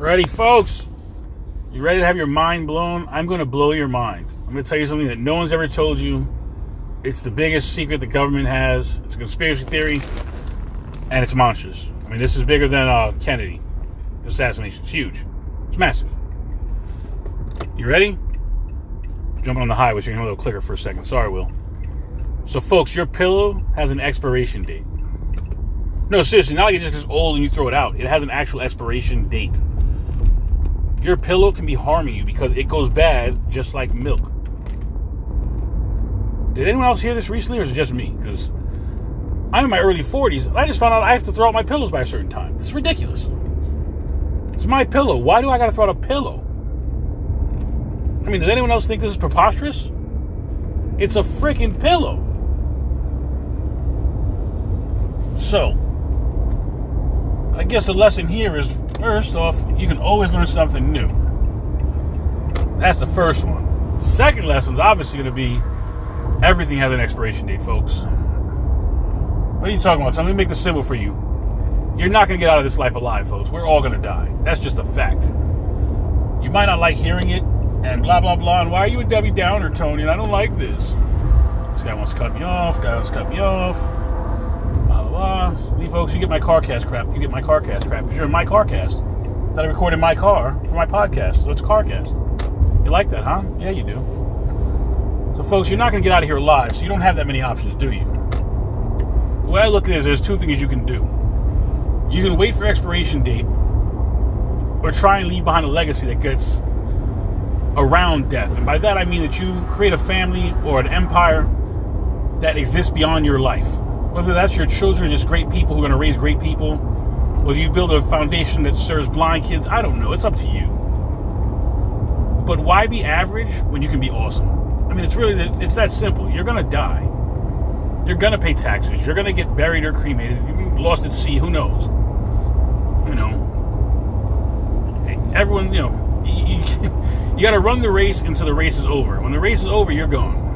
Ready, folks? You ready to have your mind blown? I'm going to blow your mind. I'm going to tell you something that no one's ever told you. It's the biggest secret the government has. It's a conspiracy theory, and it's monstrous. I mean, this is bigger than Kennedy assassination. It's huge. It's massive. You ready? Jumping on the highway, so you're going to have a little clicker for a second. Sorry, Will. So, folks, your pillow has an expiration date. No, seriously, not like it just gets old and you throw it out. It has an actual expiration date. Your pillow can be harming you because it goes bad just like milk. Did anyone else hear this recently, or is it just me? Because I'm in my early 40s, and I just found out I have to throw out my pillows by a certain time. This is ridiculous. It's my pillow. Why do I got to throw out a pillow? I mean, does anyone else think this is preposterous? It's a freaking pillow. So, I guess the lesson here is, first off, you can always learn something new. That's the first one. Second lesson is obviously going to be everything has an expiration date, folks. What are you talking about? So let me make the symbol for you. You're not going to get out of this life alive, folks. We're all going to die. That's just a fact. You might not like hearing it, and blah, blah, blah, and why are you a Debbie Downer, Tony, and I don't like this. This guy wants to cut me off, blah, blah, blah. See, folks, you get my CarCast crap. You get my CarCast crap because you're in my CarCast that I record in my car for my podcast, so it's CarCast. You like that, huh? Yeah, you do. So, folks, you're not going to get out of here alive, so you don't have that many options, do you? The way I look at it is there's two things you can do. You can wait for expiration date or try and leave behind a legacy that gets around death. And by that, I mean that you create a family or an empire that exists beyond your life. Whether that's your children, just great people who are going to raise great people, whether you build a foundation that serves blind kids, I don't know. It's up to you. But why be average when you can be awesome? I mean, it's that simple. You're going to die. You're going to pay taxes. You're going to get buried or cremated. You're lost at sea. Who knows? You know, everyone, you know, you got to run the race until the race is over. When the race is over, you're gone.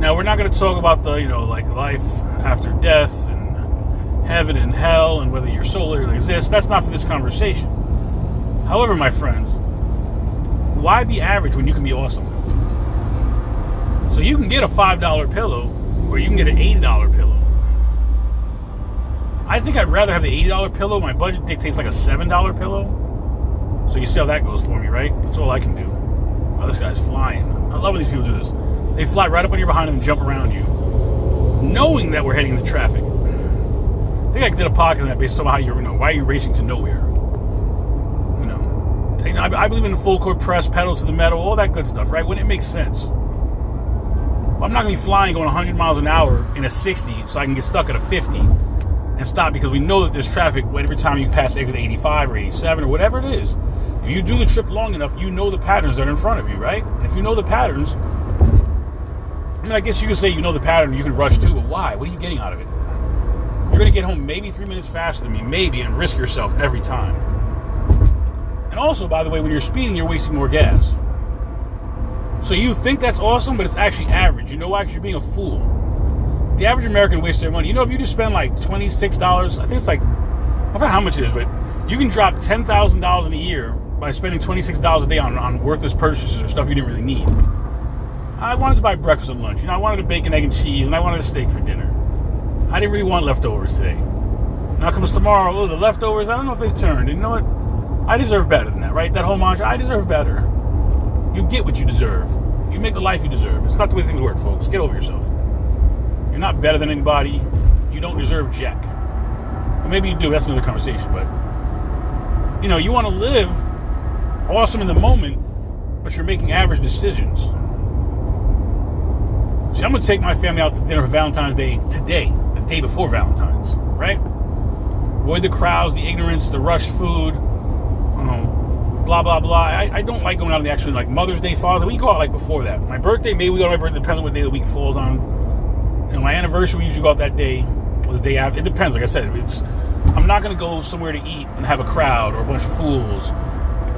Now, we're not going to talk about the, you know, like life after death and heaven and hell and whether your soul exists. That's not for this conversation. However, my friends, why be average when you can be awesome? So you can get a $5 pillow or you can get an $80 pillow. I think I'd rather have the $80 pillow. My budget dictates like a $7 pillow. So you see how that goes for me, right? That's all I can do. Oh, this guy's flying. I love when these people do this. They fly right up on your behind and jump around you, knowing that we're heading into traffic. I think I did a podcast on that based on how you're, you know, why are you racing to nowhere? You know, I believe in the full court press, pedals to the metal, all that good stuff, right? When it makes sense. I'm not going to be flying going 100 miles an hour in a 60 so I can get stuck at a 50 and stop because we know that there's traffic every time you pass exit 85 or 87 or whatever it is. If you do the trip long enough, you know the patterns that are in front of you, right? And if you know the patterns, I mean, I guess you could say you know the pattern, you can rush too, but why? What are you getting out of it? You're going to get home maybe 3 minutes faster than me, maybe, and risk yourself every time. And also, by the way, when you're speeding, you're wasting more gas. So you think that's awesome, but it's actually average. You know why? Because you're being a fool. The average American wastes their money. You know, if you just spend like $26, I think it's like, I forget how much it is, but you can drop $10,000 in a year by spending $26 a day on worthless purchases or stuff you didn't really need. I wanted to buy breakfast and lunch. You know, I wanted a bacon, egg, and cheese, and I wanted a steak for dinner. I didn't really want leftovers today. Now comes tomorrow, oh, the leftovers, I don't know if they've turned. And you know what? I deserve better than that, right? That whole mantra, I deserve better. You get what you deserve. You make the life you deserve. It's not the way things work, folks. Get over yourself. You're not better than anybody. You don't deserve jack. Well, maybe you do. That's another conversation. But, you know, you want to live awesome in the moment, but you're making average decisions. See, I'm going to take my family out to dinner for Valentine's Day today, the day before Valentine's, right? Avoid the crowds, the ignorance, the rushed food, blah, blah, blah. I don't like going out on the actual, like, Mother's Day, Father's Day. We go out, like, before that. My birthday, maybe we go to my birthday. Depends on what day of the week it falls on. And my anniversary, we usually go out that day or the day after. It depends. Like I said, I'm not going to go somewhere to eat and have a crowd or a bunch of fools.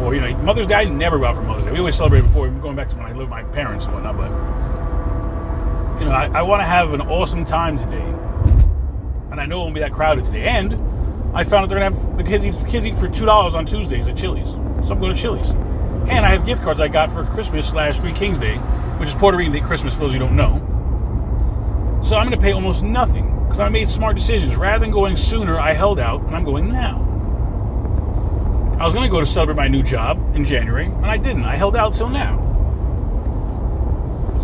Or, you know, Mother's Day, I never go out for Mother's Day. We always celebrate before. We're going back to when I lived with my parents and whatnot. But, you know, I want to have an awesome time today. And I know it won't be that crowded today. And I found that they're going to have the kids eat for $2 on Tuesdays at Chili's. Some go to Chili's. And I have gift cards I got for Christmas / Three Kings Day, which is Puerto Rican Day Christmas, for those you don't know. So I'm going to pay almost nothing because I made smart decisions. Rather than going sooner, I held out, and I'm going now. I was going to go to celebrate my new job in January, and I didn't. I held out till now.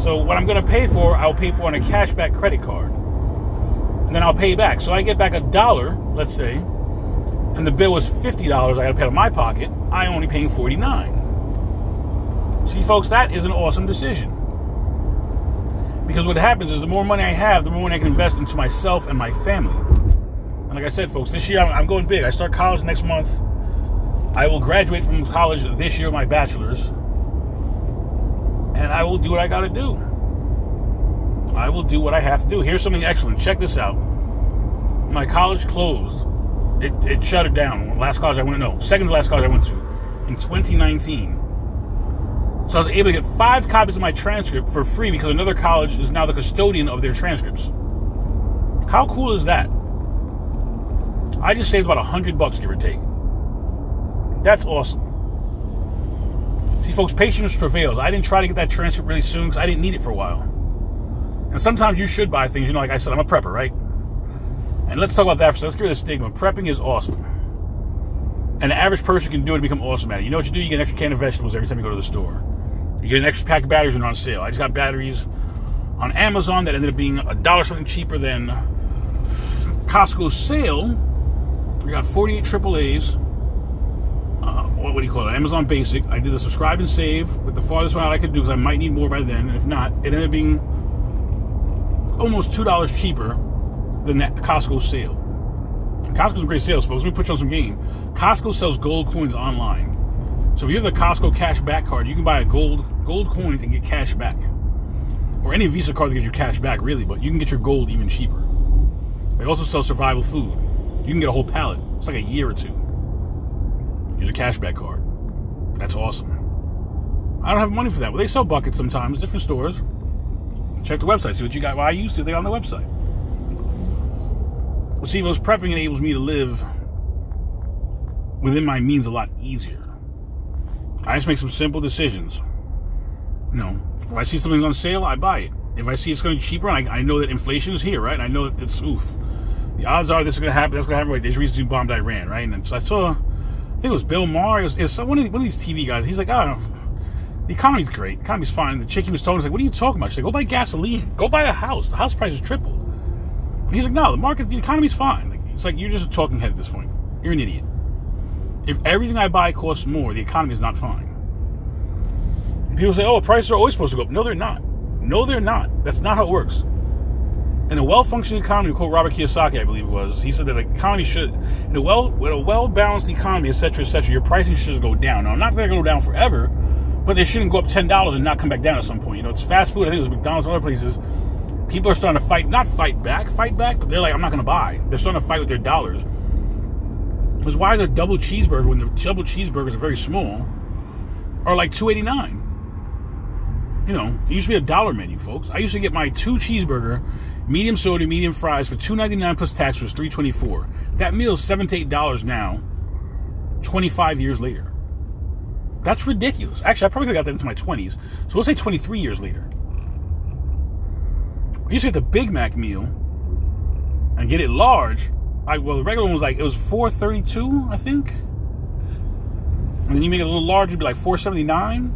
So what I'm going to pay for, I'll pay for on a cashback credit card. And then I'll pay back. So I get back $1, let's say, and the bill was $50 I got to pay out of my pocket. I'm only paying $49. See, folks, that is an awesome decision. Because what happens is the more money I have, the more money I can invest into myself and my family. And like I said, folks, this year I'm going big. I start college next month. I will graduate from college this year, my bachelor's. And I will do what I got to do. I will do what I have to do. Here's something excellent. Check this out. My college closed. It shut it down. Second to last college I went to in 2019. So I was able to get 5 copies of my transcript for free because another college is now the custodian of their transcripts. How cool is that? I just saved about $100, give or take. That's awesome. See, folks, patience prevails. I didn't try to get that transcript really soon because I didn't need it for a while. And sometimes you should buy things. You know, like I said, I'm a prepper, right? And let's talk about that. So let's get rid of the stigma. Prepping is awesome. And the average person can do it and become awesome at it. You know what you do? You get an extra can of vegetables every time you go to the store. You get an extra pack of batteries when they're on sale. I just got batteries on Amazon that ended up being $1 something cheaper than Costco's sale. We got 48 AAAs. Amazon Basic. I did the subscribe and save with the farthest one out I could do because I might need more by then. And if not, it ended up being almost $2 cheaper than that Costco sale. And Costco's a great sales, folks. Let me put you on some game. Costco sells gold coins online. So if you have the Costco cash back card, you can buy a gold coins and get cash back. Or any Visa card that gets your cash back, really, but you can get your gold even cheaper. They also sell survival food. You can get a whole pallet. It's like a year or two. Use a cashback card. That's awesome. I don't have money for that. Well, they sell buckets sometimes, different stores. Check the website, see what you got. Well, I used to. They on the website. Well, see, those prepping enables me to live within my means a lot easier. I just make some simple decisions. You know, if I see something's on sale, I buy it. If I see it's going to be cheaper, I know that inflation is here, right? And I know that it's oof. The odds are this is going to happen. That's going to happen. Right? There's reasons to bomb Iran, right? And so I saw. I think it was Bill Maher. It was one of these TV guys. He's like, the economy's great. The economy's fine. And the chick he was talking was like, what are you talking about? She's like, go buy gasoline. Go buy a house. The house price is tripled. And he's like, no, the economy's fine. Like, it's like, you're just a talking head at this point. You're an idiot. If everything I buy costs more, the economy is not fine. And people say, oh, prices are always supposed to go up. No, they're not. No, they're not. That's not how it works. In a well-functioning economy, quote Robert Kiyosaki, I believe it was, he said that in a well-balanced economy, et cetera, your pricing should go down. Now, not that they're going to go down forever, but they shouldn't go up $10 and not come back down at some point. You know, it's fast food. I think it was McDonald's and other places. People are starting to fight back, but they're like, I'm not going to buy. They're starting to fight with their dollars. Because why is a double cheeseburger, when the double cheeseburgers are very small, are like $2.89? You know, it used to be a dollar menu, folks. I used to get my 2 cheeseburger, medium soda, medium fries for $2.99 plus tax, was $3.24. That meal is $7 to $8 now, 25 years later. That's ridiculous. Actually, I probably could have got that into my 20s. So let's say 23 years later. I used to get the Big Mac meal and get it large. The regular one was like, it was $4.32, I think. And then you make it a little larger, it'd be like $4.79.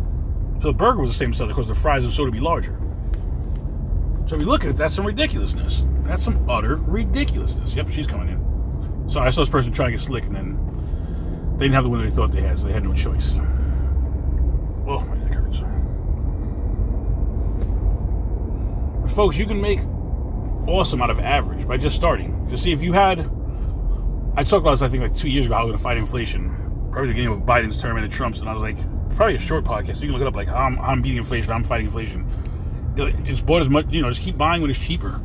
So the burger was the same size, of course, the fries and soda would be larger. So if you look at it, that's some ridiculousness. That's some utter ridiculousness. Yep, she's coming in. So I saw this person trying to get slick, and then they didn't have the window they thought they had, so they had no choice. Oh, my neck hurts. But folks, you can make awesome out of average by just starting. Because see, if you had... I talked about this, I think, like 2 years ago, how I was going to fight inflation. Probably the beginning of Biden's term and Trump's, and I was like... probably a short podcast. You can look it up, like I'm beating inflation, I'm fighting inflation. Just bought as much, you know, just keep buying when it's cheaper.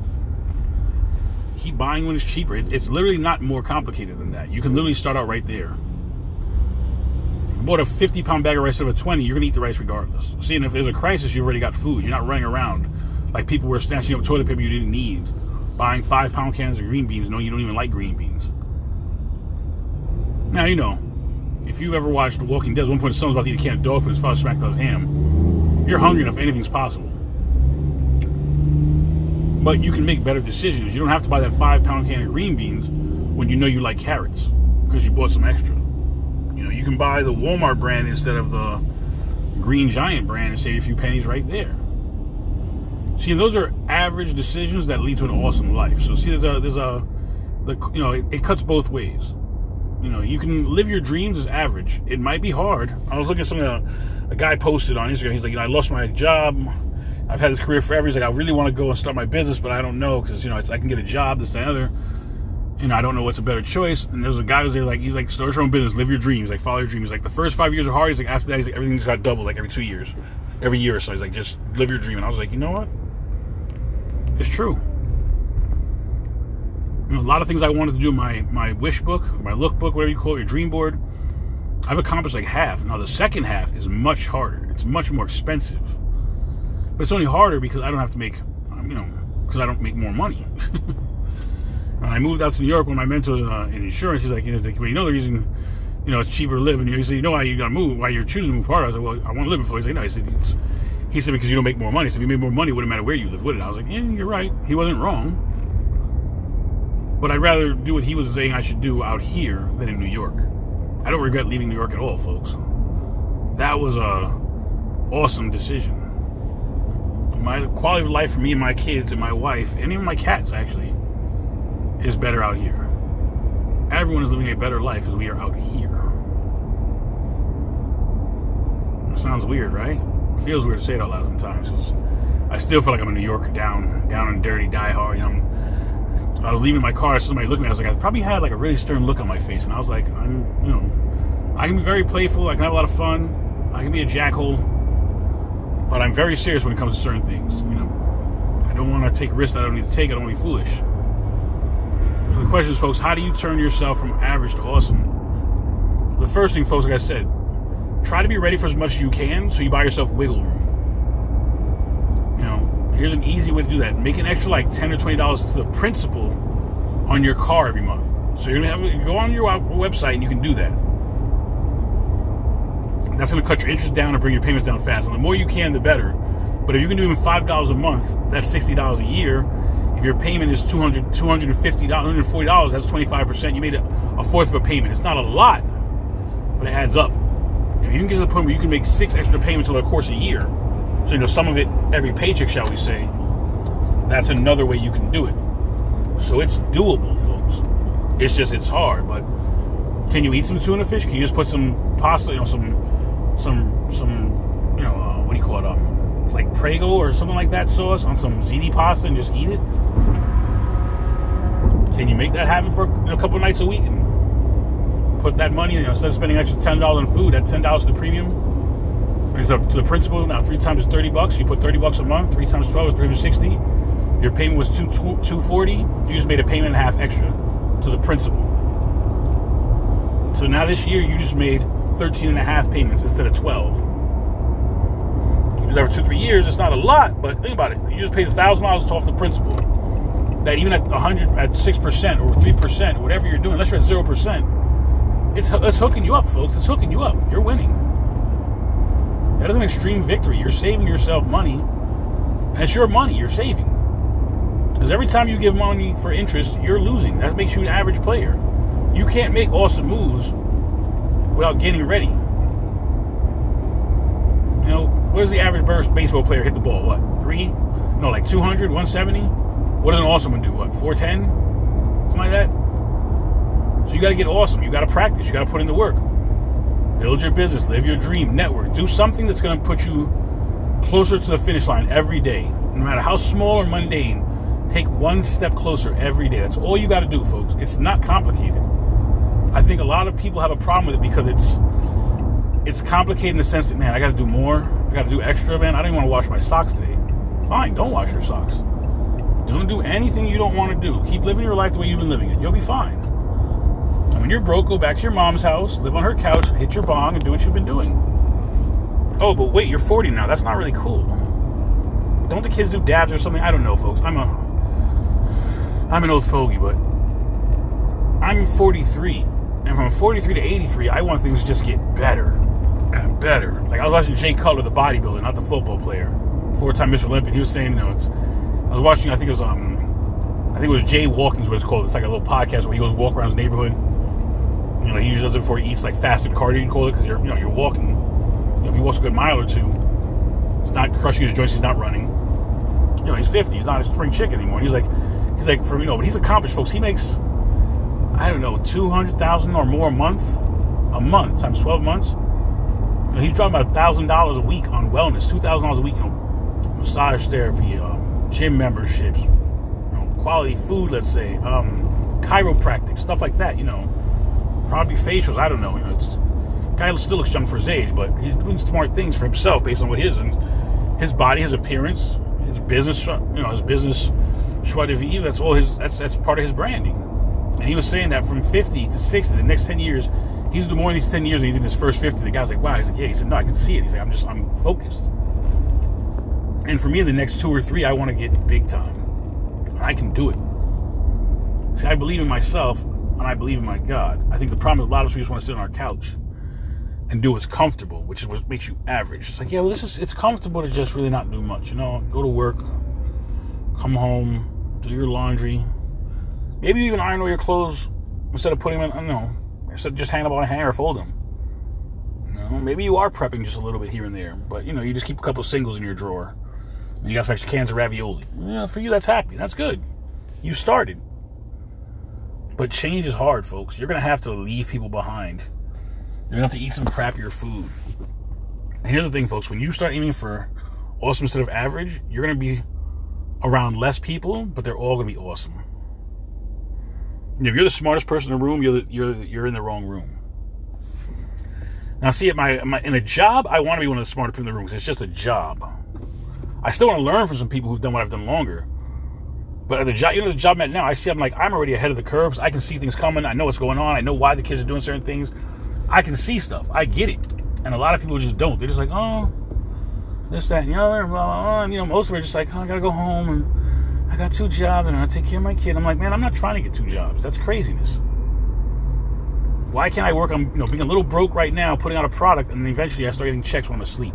Keep buying when it's cheaper. It's literally not more complicated than that. You can literally start out right there. If you bought a 50-pound bag of rice instead of a 20, you're going to eat the rice regardless. See, and if there's a crisis, you've already got food. You're not running around like people were snatching up toilet paper you didn't need, buying 5-pound cans of green beans knowing you don't even like green beans. Now, you know, if you ever watched The Walking Dead, at one point someone's about to eat a can of dog food and his father smacked out his ham. You're hungry enough, anything's possible. But you can make better decisions. You don't have to buy that 5-pound can of green beans when you know you like carrots because you bought some extra. You know, you can buy the Walmart brand instead of the Green Giant brand and save a few pennies right there. See, those are average decisions that lead to an awesome life. So see, it cuts both ways. You know, you can live your dreams as average. It might be hard. I was looking at something a guy posted on Instagram. He's like, you know, I lost my job. I've had this career forever. He's like, I really want to go and start my business, but I don't know because, you know, I can get a job, this, that, and other. And I don't know what's a better choice. And there's a guy who's there, like, he's like, start your own business, live your dreams, like, follow your dreams. He's like, the first 5 years are hard. He's like, after that, he's like, everything's got double, like, every year or so. He's like, just live your dream. And I was like, you know what? It's true. You know, a lot of things I wanted to do in my wish book, my lookbook, whatever you call it, your dream board, I've accomplished like half. Now, the second half is much harder. It's much more expensive. But it's only harder because I don't have to make, because I don't make more money. When I moved out to New York, when my mentor's in insurance, he's like, the reason, it's cheaper to live. And he said, you know why you got to move, why you're choosing to move harder? I was like, well, I want to live in Florida. He's like, no. He said, because you don't make more money. He said, if you made more money, it wouldn't matter where you live, would it? I was like, yeah, you're right. He wasn't wrong. But I'd rather do what he was saying I should do out here than in New York. I don't regret leaving New York at all, folks. That was an awesome decision. My quality of life for me and my kids and my wife, and even my cats, actually, is better out here. Everyone is living a better life because we are out here. It sounds weird, right? It feels weird to say it out loud sometimes. I still feel like I'm a New Yorker, down and dirty, die hard. You know, I was leaving my car, somebody looked at me. I was like, I probably had like a really stern look on my face, and I was like, I can be very playful. I can have a lot of fun. I can be a jackhole, but I'm very serious when it comes to certain things. You know, I don't want to take risks I don't need to take. I don't want to be foolish. So the question is, folks, how do you turn yourself from average to awesome? The first thing, folks, like I said, try to be ready for as much as you can so you buy yourself wiggle room. You know, here's an easy way to do that. Make an extra like $10 or $20 to the principal on your car every month. So you're going to have go on your website and you can do that. That's going to cut your interest down and bring your payments down fast. And the more you can, the better. But if you can do even $5 a month, that's $60 a year. If your payment is $200, $250, $140, that's 25%. You made a fourth of a payment. It's not a lot, but it adds up. If you can get to the point where you can make 6 extra payments over the course of a year, so you know some of it every paycheck, shall we say, that's another way you can do it. So it's doable, folks. It's just, it's hard, but can you eat some tuna fish? Can you just put some pasta, like Prego or something like that sauce on some ziti pasta and just eat it? Can you make that happen for a couple nights a week and put that money, instead of spending an extra $10 on food, that $10 to the premium is up to the principal. Now 3 times is $30. You put $30 a month. 3 times 12 is 360. Your payment was $240. You just made a payment and a half extra to the principal. So now this year you just made 13 and a half payments instead of 12. You do that for 2-3 years. It's not a lot, but think about it. You just paid $1,000 off the principal. That even at 100, at 6% or 3%, or whatever you're doing, unless you're at 0%, it's hooking you up, folks. It's hooking you up. You're winning. That is an extreme victory. You're saving yourself money, and it's your money you're saving. Because every time you give money for interest, you're losing. That makes you an average player. You can't make awesome moves without getting ready. You know, where's the average baseball player hit the ball? What, 200, 170? What does an awesome one do? What, 410? Something like that? So you got to get awesome. You got to practice. You got to put in the work. Build your business. Live your dream. Network. Do something that's going to put you closer to the finish line every day. No matter how small or mundane, take one step closer every day. That's all you got to do, folks. It's not complicated. I think a lot of people have a problem with it because it's complicated in the sense that, man, I got to do more. I got to do extra, man. I didn't want to wash my socks today. Fine. Don't wash your socks. Don't do anything you don't want to do. Keep living your life the way you've been living it. You'll be fine. And when you're broke, go back to your mom's house, live on her couch, hit your bong, and do what you've been doing. Oh, but wait, you're 40 now. That's not really cool. Don't the kids do dabs or something? I don't know, folks. I'm an old fogey, but I'm 43, and And from 43 to 83, I want things to just get better and better. Like, I was watching Jay Cutler, the bodybuilder, not the football player, four-time Mr. Olympian. He was saying, I was watching, I think it was Jay Walking is what it's called. It's like a little podcast where he goes walk around his neighborhood. You know, he usually does it before he eats, like, fast food cardio, you call it, because you're walking. You know, if he walks a good mile or two, it's not crushing his joints. He's not running. You know, he's 50. He's not a spring chicken anymore. And he's like, for, you know, but he's accomplished, folks. He makes, I don't know, $200,000 or more a month times 12 months. You know, he's dropping about $1,000 a week on wellness, $2,000 a week on massage therapy, gym memberships, quality food, let's say, chiropractic, stuff like that. You know, probably facials. I don't know. You know, guy still looks young for his age, but he's doing smart things for himself based on what his body, his appearance, his business, you know, his business choix de vivre. That's all his. That's part of his branding. And he was saying that from 50 to 60, the next 10 years, he's doing more of these 10 years than he did in his first 50. The guy's like, wow. He's like, yeah. He said, no, I can see it. He's like, I'm focused. And for me, in the next 2 or 3, I want to get big time. I can do it. See, I believe in myself, and I believe in my God. I think the problem is a lot of us just want to sit on our couch and do what's comfortable, which is what makes you average. It's like, yeah, well, it's comfortable to just really not do much. You know, go to work, come home, do your laundry, maybe even iron all your clothes instead of putting them in, I don't know, instead of just hanging them on a hanger or fold them. You know, maybe you are prepping just a little bit here and there, but, you know, you just keep a couple singles in your drawer, and you got some extra cans of ravioli. You know, for you, that's happy. That's good. You started. But change is hard, folks. You're going to have to leave people behind. You're going to have to eat some crappier food. And here's the thing, folks. When you start aiming for awesome instead of average, you're going to be around less people, but they're all going to be awesome. And if you're the smartest person in the room, you're in the wrong room. Now, see, in a job, I want to be one of the smartest people in the room because it's just a job. I still want to learn from some people who've done what I've done longer. But at the job, the job I'm at now, I see I'm already ahead of the curve. So I can see things coming. I know what's going on. I know why the kids are doing certain things. I can see stuff. I get it. And a lot of people just don't. They're just like, oh, this, that, and the other, blah, blah, blah. And, you know, most of them are just like, oh, I got to go home, and I got 2 jobs, and I take care of my kid. I'm like, man, I'm not trying to get 2 jobs. That's craziness. Why can't I work on, being a little broke right now, putting out a product, and then eventually I start getting checks when I'm asleep?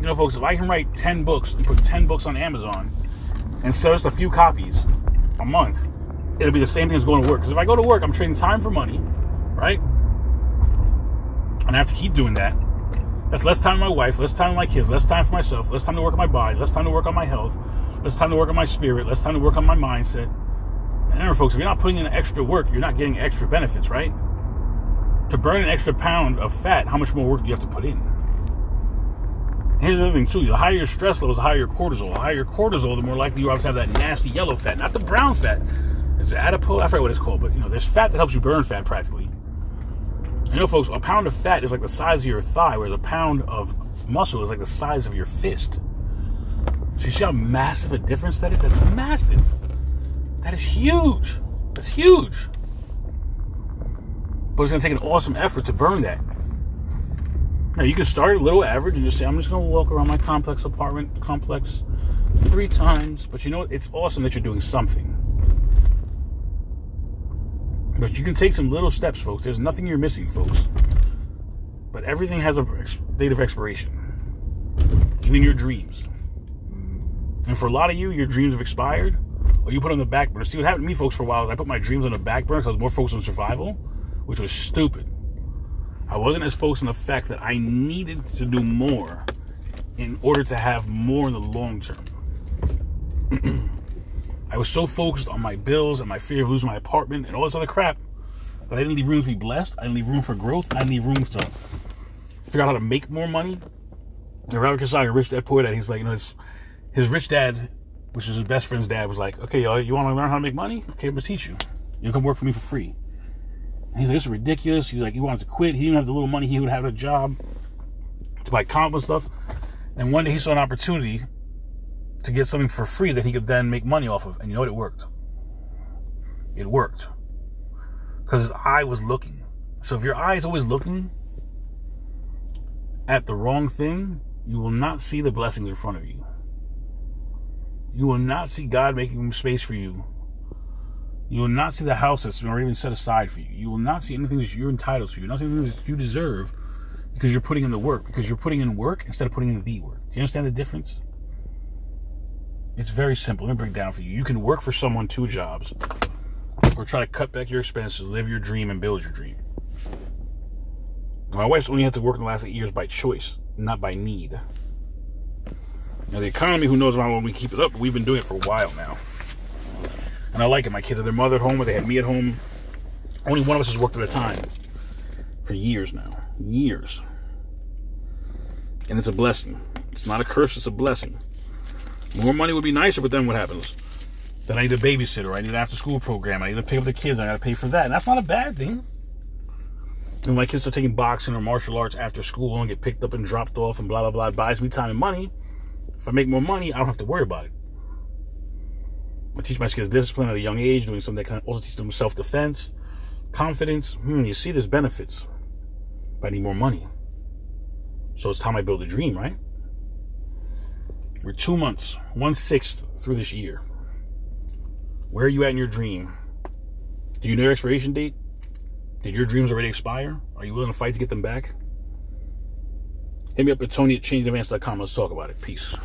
You know, folks, if I can write 10 books and put 10 books on Amazon and sell just a few copies a month, it'll be the same thing as going to work. Because if I go to work, I'm trading time for money. Right? And I have to keep doing that. That's less time with my wife, less time with my kids, less time for myself, less time to work on my body, less time to work on my health, less time to work on my spirit, less time to work on my mindset. And remember, folks, if you're not putting in extra work, you're not getting extra benefits, right? To burn an extra pound of fat, how much more work do you have to put in? And here's another thing, too. The higher your stress levels, the higher your cortisol. The higher your cortisol, the more likely you are to have that nasty yellow fat, not the brown fat. It's adipose. I forget what it's called, but, there's fat that helps you burn fat practically. You know, folks, a pound of fat is like the size of your thigh, whereas a pound of muscle is like the size of your fist. So you see how massive a difference that is? That's massive. That is huge. That's huge. But it's going to take an awesome effort to burn that. Now, you can start a little average and just say, I'm just going to walk around my apartment complex 3 times. But you know what? It's awesome that you're doing something. But you can take some little steps, folks. There's nothing you're missing, folks. But everything has a date of expiration. Even your dreams. And for a lot of you, your dreams have expired. Or you put on the back burner. See, what happened to me, folks, for a while is I put my dreams on the back burner because I was more focused on survival, which was stupid. I wasn't as focused on the fact that I needed to do more in order to have more in the long term. I was so focused on my bills and my fear of losing my apartment and all this other crap that I didn't leave room to be blessed. I didn't leave room for growth. I didn't leave room to figure out how to make more money. And Robert Kiyosaki, Rich Dad Poor Dad, he's like, his rich dad, which is his best friend's dad, was like, okay, y'all, you want to learn how to make money? Okay, I'm going to teach you. You come work for me for free. And he's like, this is ridiculous. He's like, he wanted to quit. He didn't have the little money he would have at a job to buy comp and stuff. And one day he saw an opportunity to get something for free that he could then make money off of. And you know what? It worked. It worked. Because his eye was looking. So if your eye is always looking at the wrong thing, you will not see the blessings in front of you. You will not see God making space for you You will not see the house that's been already set aside for you. You will not see anything that you're entitled to. You're not seeing anything that you deserve because you're putting in the work. Because you're putting in work instead of putting in the work. Do you understand the difference? It's very simple. Let me break it down for you. You can work for someone 2 jobs or try to cut back your expenses, live your dream, and build your dream. My wife's only had to work in the last 8 years by choice, not by need. Now, the economy, who knows how long we keep it up, but we've been doing it for a while now. And I like it. My kids have their mother at home, or they had me at home. Only one of us has worked at a time for years now. Years. And it's a blessing. It's not a curse, it's a blessing. More money would be nicer, but then what happens? Then I need a babysitter, I need an after-school program, I need to pick up the kids, I gotta pay for that. And that's not a bad thing. And my kids are taking boxing or martial arts after school and get picked up and dropped off and blah, blah, blah. It buys me time and money. If I make more money, I don't have to worry about it. I teach my kids discipline at a young age, doing something that can also teach them self-defense, confidence. You see, there's benefits. But I need more money. So it's time I build a dream, right? We're 2 months, 1/6 through this year. Where are you at in your dream? Do you know your expiration date? Did your dreams already expire? Are you willing to fight to get them back? Hit me up at Tony@changeadvance.com. Let's talk about it. Peace.